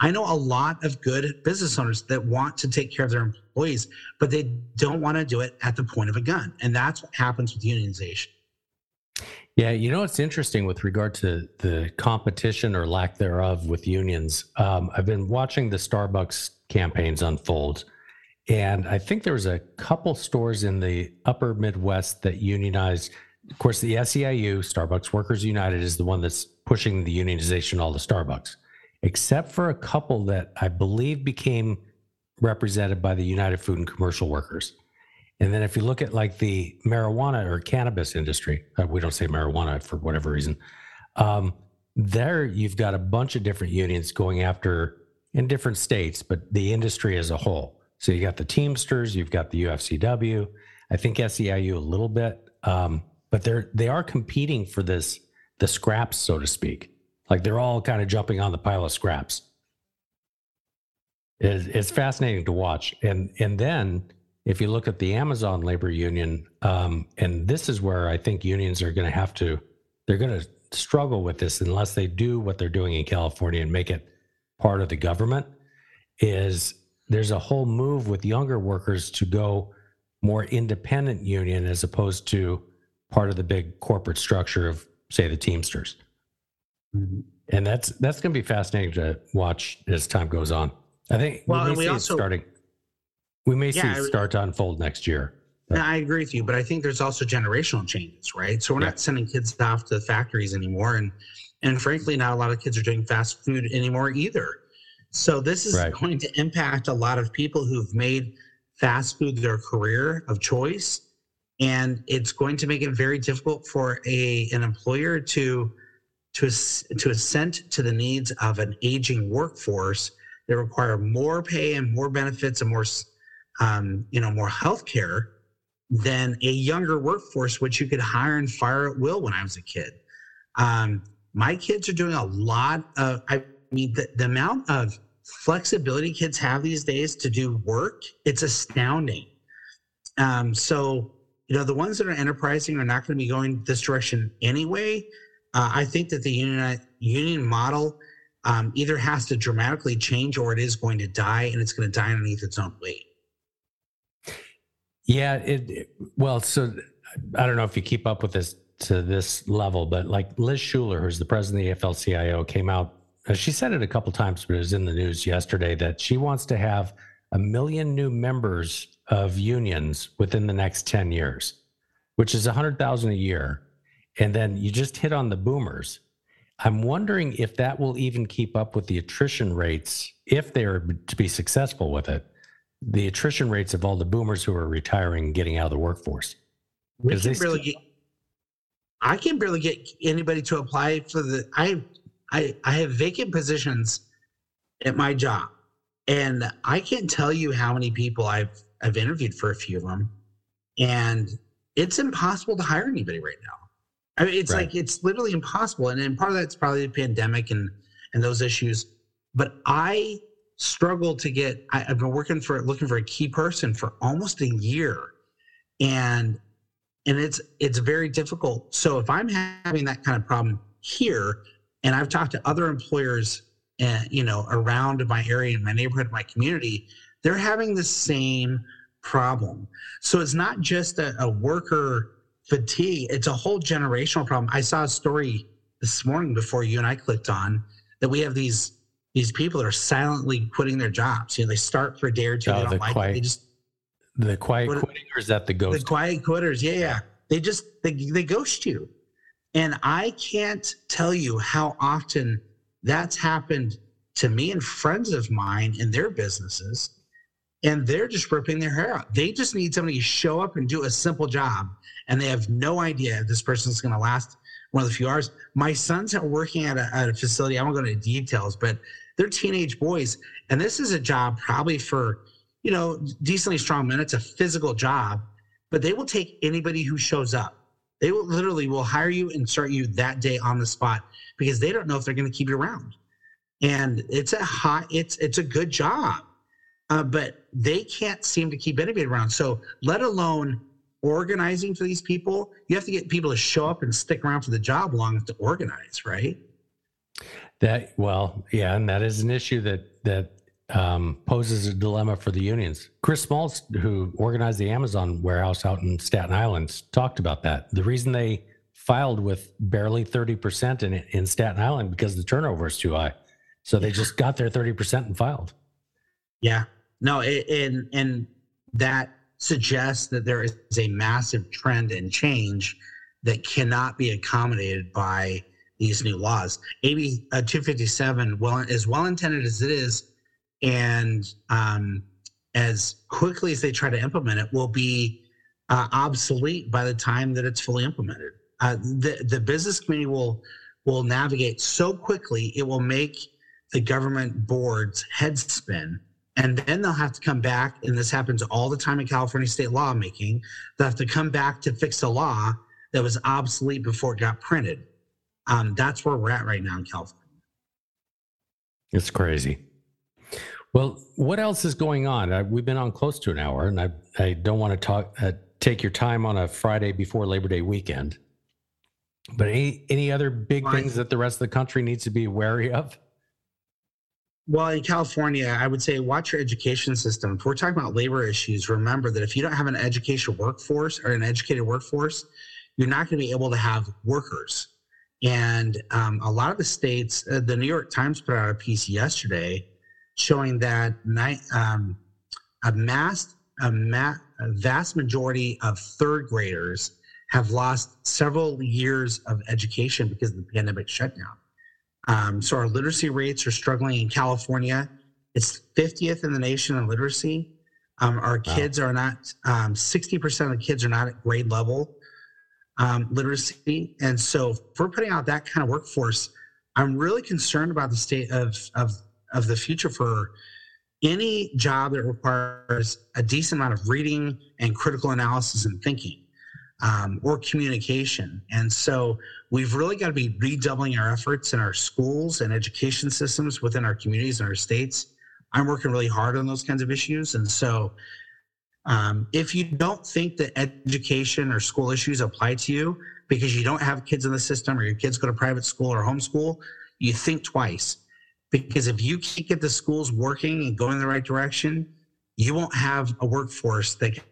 I know a lot of good business owners that want to take care of their employees, but they don't want to do it at the point of a gun. And that's what happens with unionization. Yeah, it's interesting with regard to the competition or lack thereof with unions. I've been watching the Starbucks campaigns unfold, and I think there was a couple stores in the upper Midwest that unionized. Of course, the SEIU, Starbucks Workers United, is the one that's pushing the unionization, all the Starbucks, except for a couple that I believe became represented by the United Food and Commercial Workers. And then if you look at like the marijuana or cannabis industry, we don't say marijuana for whatever reason, there you've got a bunch of different unions going after in different states, but the industry as a whole. So you got the Teamsters, you've got the UFCW, I think SEIU a little bit, but they are competing for the scraps, so to speak. Like they're all kind of jumping on the pile of scraps. It's fascinating to watch. And then if you look at the Amazon Labor Union, and this is where I think unions are going to have to, they're going to struggle with this unless they do what they're doing in California and make it part of the government, is there's a whole move with younger workers to go more independent union as opposed to part of the big corporate structure of, say, the Teamsters. Mm-hmm. And that's going to be fascinating to watch as time goes on. I think we may see it start to unfold next year. But I agree with you, but I think there's also generational changes, right? So we're not sending kids off to the factories anymore. And frankly, not a lot of kids are doing fast food anymore either. So this is going to impact a lot of people who've made fast food their career of choice. And it's going to make it very difficult for an employer to assent to the needs of an aging workforce that require more pay and more benefits and more, more healthcare than a younger workforce, which you could hire and fire at will. When I was a kid, my kids are doing a lot of, the amount of flexibility kids have these days to do work, it's astounding. So, the ones that are enterprising are not going to be going this direction anyway. I think that the union model either has to dramatically change or it is going to die, and it's going to die underneath its own weight. Yeah. So I don't know if you keep up with this to this level, but like Liz Shuler, who's the president of the AFL-CIO, came out. She said it a couple times, but it was in the news yesterday that she wants to have 1 million new members of unions within the next 10 years, which is 100,000 a year. And then you just hit on the boomers. I'm wondering if that will even keep up with the attrition rates, if they are to be successful with it, the attrition rates of all the boomers who are retiring and getting out of the workforce. I can barely get anybody to apply for I have vacant positions at my job, and I can't tell you how many people I've interviewed for a few of them, and it's impossible to hire anybody right now. I mean, it's like, it's literally impossible. And part of that's probably the pandemic and those issues, but I struggle to get, I've been looking for a key person for almost a year, and it's very difficult. So if I'm having that kind of problem here, and I've talked to other employers, around my area, in my neighborhood, my community, they're having the same problem. So it's not just a worker fatigue, it's a whole generational problem. I saw a story this morning before you and I clicked on that we have these people that are silently quitting their jobs. They start for a day or two, they don't like it. They just the quiet quitting, or is that the ghost? The quiet quitters, yeah. They ghost you. And I can't tell you how often that's happened to me and friends of mine in their businesses, and they're just ripping their hair out. They just need somebody to show up and do a simple job, and they have no idea if this person's going to last one of the few hours. My sons are working at a facility. I won't go into details, but they're teenage boys, and this is a job probably for, decently strong men. It's a physical job, but they will take anybody who shows up. They will literally hire you and start you that day on the spot because they don't know if they're going to keep you around. And it's a good job, but they can't seem to keep anybody around. So let alone organizing for these people, you have to get people to show up and stick around for the job long enough to organize, right? And that is an issue that poses a dilemma for the unions. Chris Smalls, who organized the Amazon warehouse out in Staten Island, talked about that. The reason they filed with barely 30% in Staten Island because the turnover is too high. So they just got their 30% and filed. Yeah. No, and that suggests that there is a massive trend and change that cannot be accommodated by these new laws. AB 257, as well-intended as it is, and as quickly as they try to implement it, will be obsolete by the time that it's fully implemented. The business community will navigate so quickly, it will make the government board's heads spin. And then they'll have to come back, and this happens all the time in California state lawmaking, they'll have to come back to fix a law that was obsolete before it got printed. That's where we're at right now in California. It's crazy. Well, what else is going on? We've been on close to an hour, and I don't want to take your time on a Friday before Labor Day weekend. But any other big things that the rest of the country needs to be wary of? Well, in California, I would say watch your education system. If we're talking about labor issues, remember that if you don't have an education workforce or an educated workforce, you're not going to be able to have workers. And a lot of the states, the New York Times put out a piece yesterday showing that a vast majority of third graders have lost several years of education because of the pandemic shutdown. So our literacy rates are struggling in California. It's 50th in the nation in literacy. Kids are not, 60% of the kids are not at grade level literacy. And so if we're putting out that kind of workforce, I'm really concerned about the state of the future for any job that requires a decent amount of reading and critical analysis and thinking. Or communication. And so we've really got to be redoubling our efforts in our schools and education systems within our communities and our states. I'm working really hard on those kinds of issues. And so if you don't think that education or school issues apply to you because you don't have kids in the system or your kids go to private school or homeschool, you think twice. Because if you can't get the schools working and going in the right direction, you won't have a workforce that can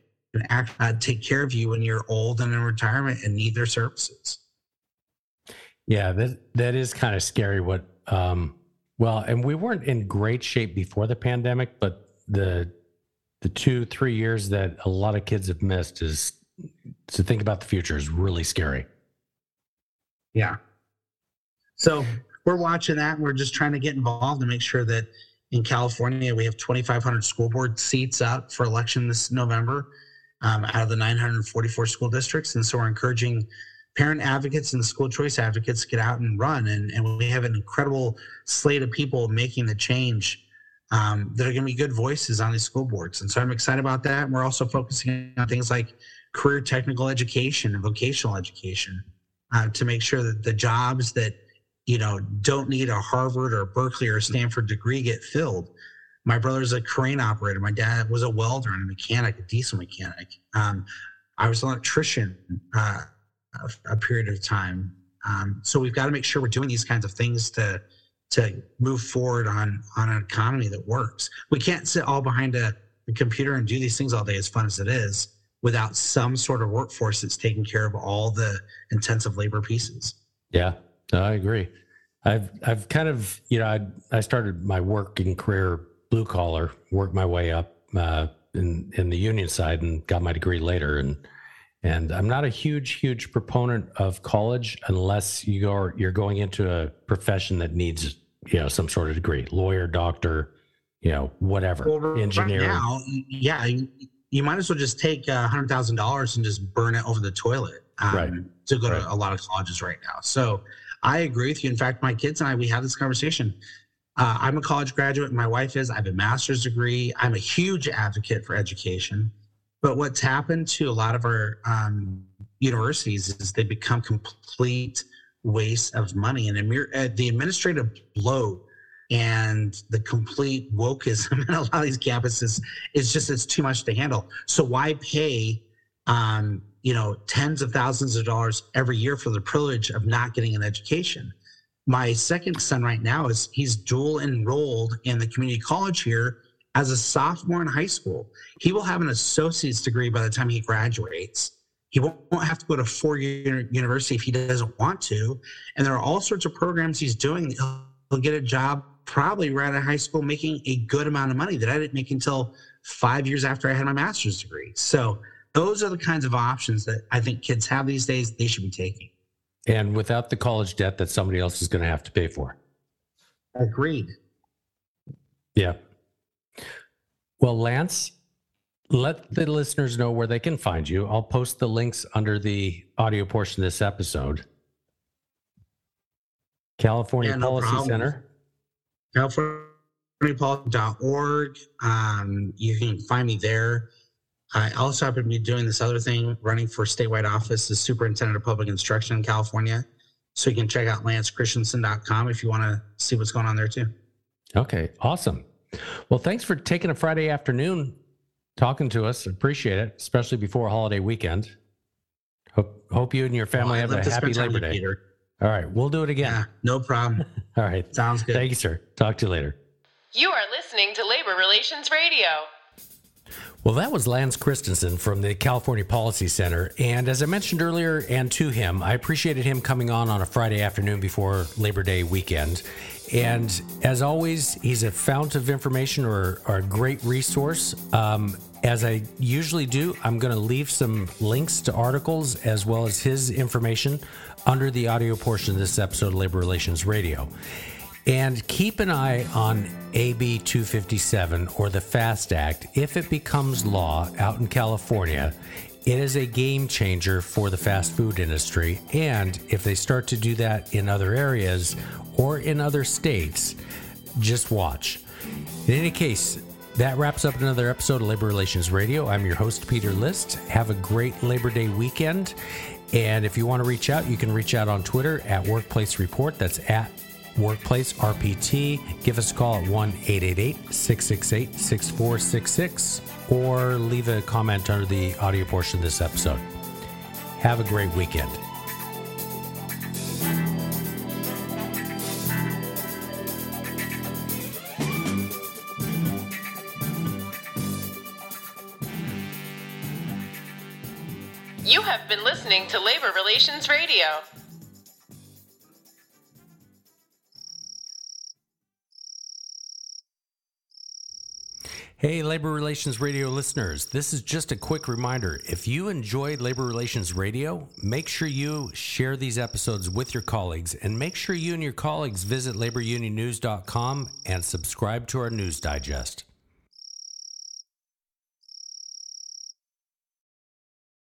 take care of you when you're old and in retirement and need their services. Yeah, that is kind of scary. And we weren't in great shape before the pandemic, but the 2-3 years that a lot of kids have missed is to think about the future is really scary. Yeah. So we're watching that, and we're just trying to get involved and make sure that in California we have 2,500 school board seats up for election this November. Out of the 944 school districts. And so we're encouraging parent advocates and school choice advocates to get out and run. And we have an incredible slate of people making the change that are going to be good voices on these school boards. And so I'm excited about that. And we're also focusing on things like career technical education and vocational education to make sure that the jobs that, don't need a Harvard or Berkeley or Stanford degree get filled. My brother's a crane operator. My dad was a welder and a mechanic, a diesel mechanic. I was an electrician a period of time. So we've got to make sure we're doing these kinds of things to move forward on an economy that works. We can't sit all behind a computer and do these things all day, as fun as it is, without some sort of workforce that's taking care of all the intensive labor pieces. Yeah, I agree. I've kind of, I started my working career blue collar, worked my way up in the union side and got my degree later. And I'm not a huge proponent of college unless you're going into a profession that needs, some sort of degree, lawyer, doctor, whatever, engineering. Right now, yeah. You might as well just take $100,000 and just burn it over the toilet to go to a lot of colleges right now. So I agree with you. In fact, my kids and I, we had this conversation. I'm a college graduate, my wife is. I have a master's degree. I'm a huge advocate for education. But what's happened to a lot of our universities is they become complete waste of money. And the administrative bloat and the complete wokeism in a lot of these campuses is just, it's too much to handle. So why pay, tens of thousands of dollars every year for the privilege of not getting an education? My second son right now he's dual enrolled in the community college here as a sophomore in high school. He will have an associate's degree by the time he graduates. He won't have to go to 4-year university if he doesn't want to. And there are all sorts of programs he's doing. He'll get a job probably right out of high school making a good amount of money that I didn't make until 5 years after I had my master's degree. So those are the kinds of options that I think kids have these days they should be taking. And without the college debt that somebody else is going to have to pay for. Agreed. Yeah. Well, Lance, Let the listeners know where they can find you. I'll post the links under the audio portion of this episode. California Policy Center. CaliforniaPolicy.org. You can find me there. I also happen to be doing this other thing, running for statewide office as Superintendent of Public Instruction in California. So you can check out LanceChristensen.com if you want to see what's going on there too. Okay, awesome. Well, thanks for taking a Friday afternoon talking to us. Appreciate it, especially before a holiday weekend. Hope you and your family have a happy Labor Day. Peter. All right, we'll do it again. Yeah, no problem. All right. Sounds good. Thank you, sir. Talk to you later. You are listening to Labor Relations Radio. Well, that was Lance Christensen from the California Policy Center. And as I mentioned earlier, and to him, I appreciated him coming on a Friday afternoon before Labor Day weekend. And as always, he's a fount of information or a great resource. As I usually do, I'm going to leave some links to articles as well as his information under the audio portion of this episode of Labor Relations Radio. And keep an eye on AB 257 or the FAST Act. If it becomes law out in California, it is a game changer for the fast food industry. And if they start to do that in other areas or in other states, just watch. In any case, that wraps up another episode of Labor Relations Radio. I'm your host, Peter List. Have a great Labor Day weekend. And if you want to reach out, you can reach out on Twitter at Workplace Report. That's at Workplace RPT. Give us a call at 1-888-668-6466 or leave a comment under the audio portion of this episode. Have a great weekend. You have been listening to Labor Relations Radio. Hey, Labor Relations Radio listeners, this is just a quick reminder. If you enjoyed Labor Relations Radio, make sure you share these episodes with your colleagues, and make sure you and your colleagues visit LaborUnionNews.com and subscribe to our news digest.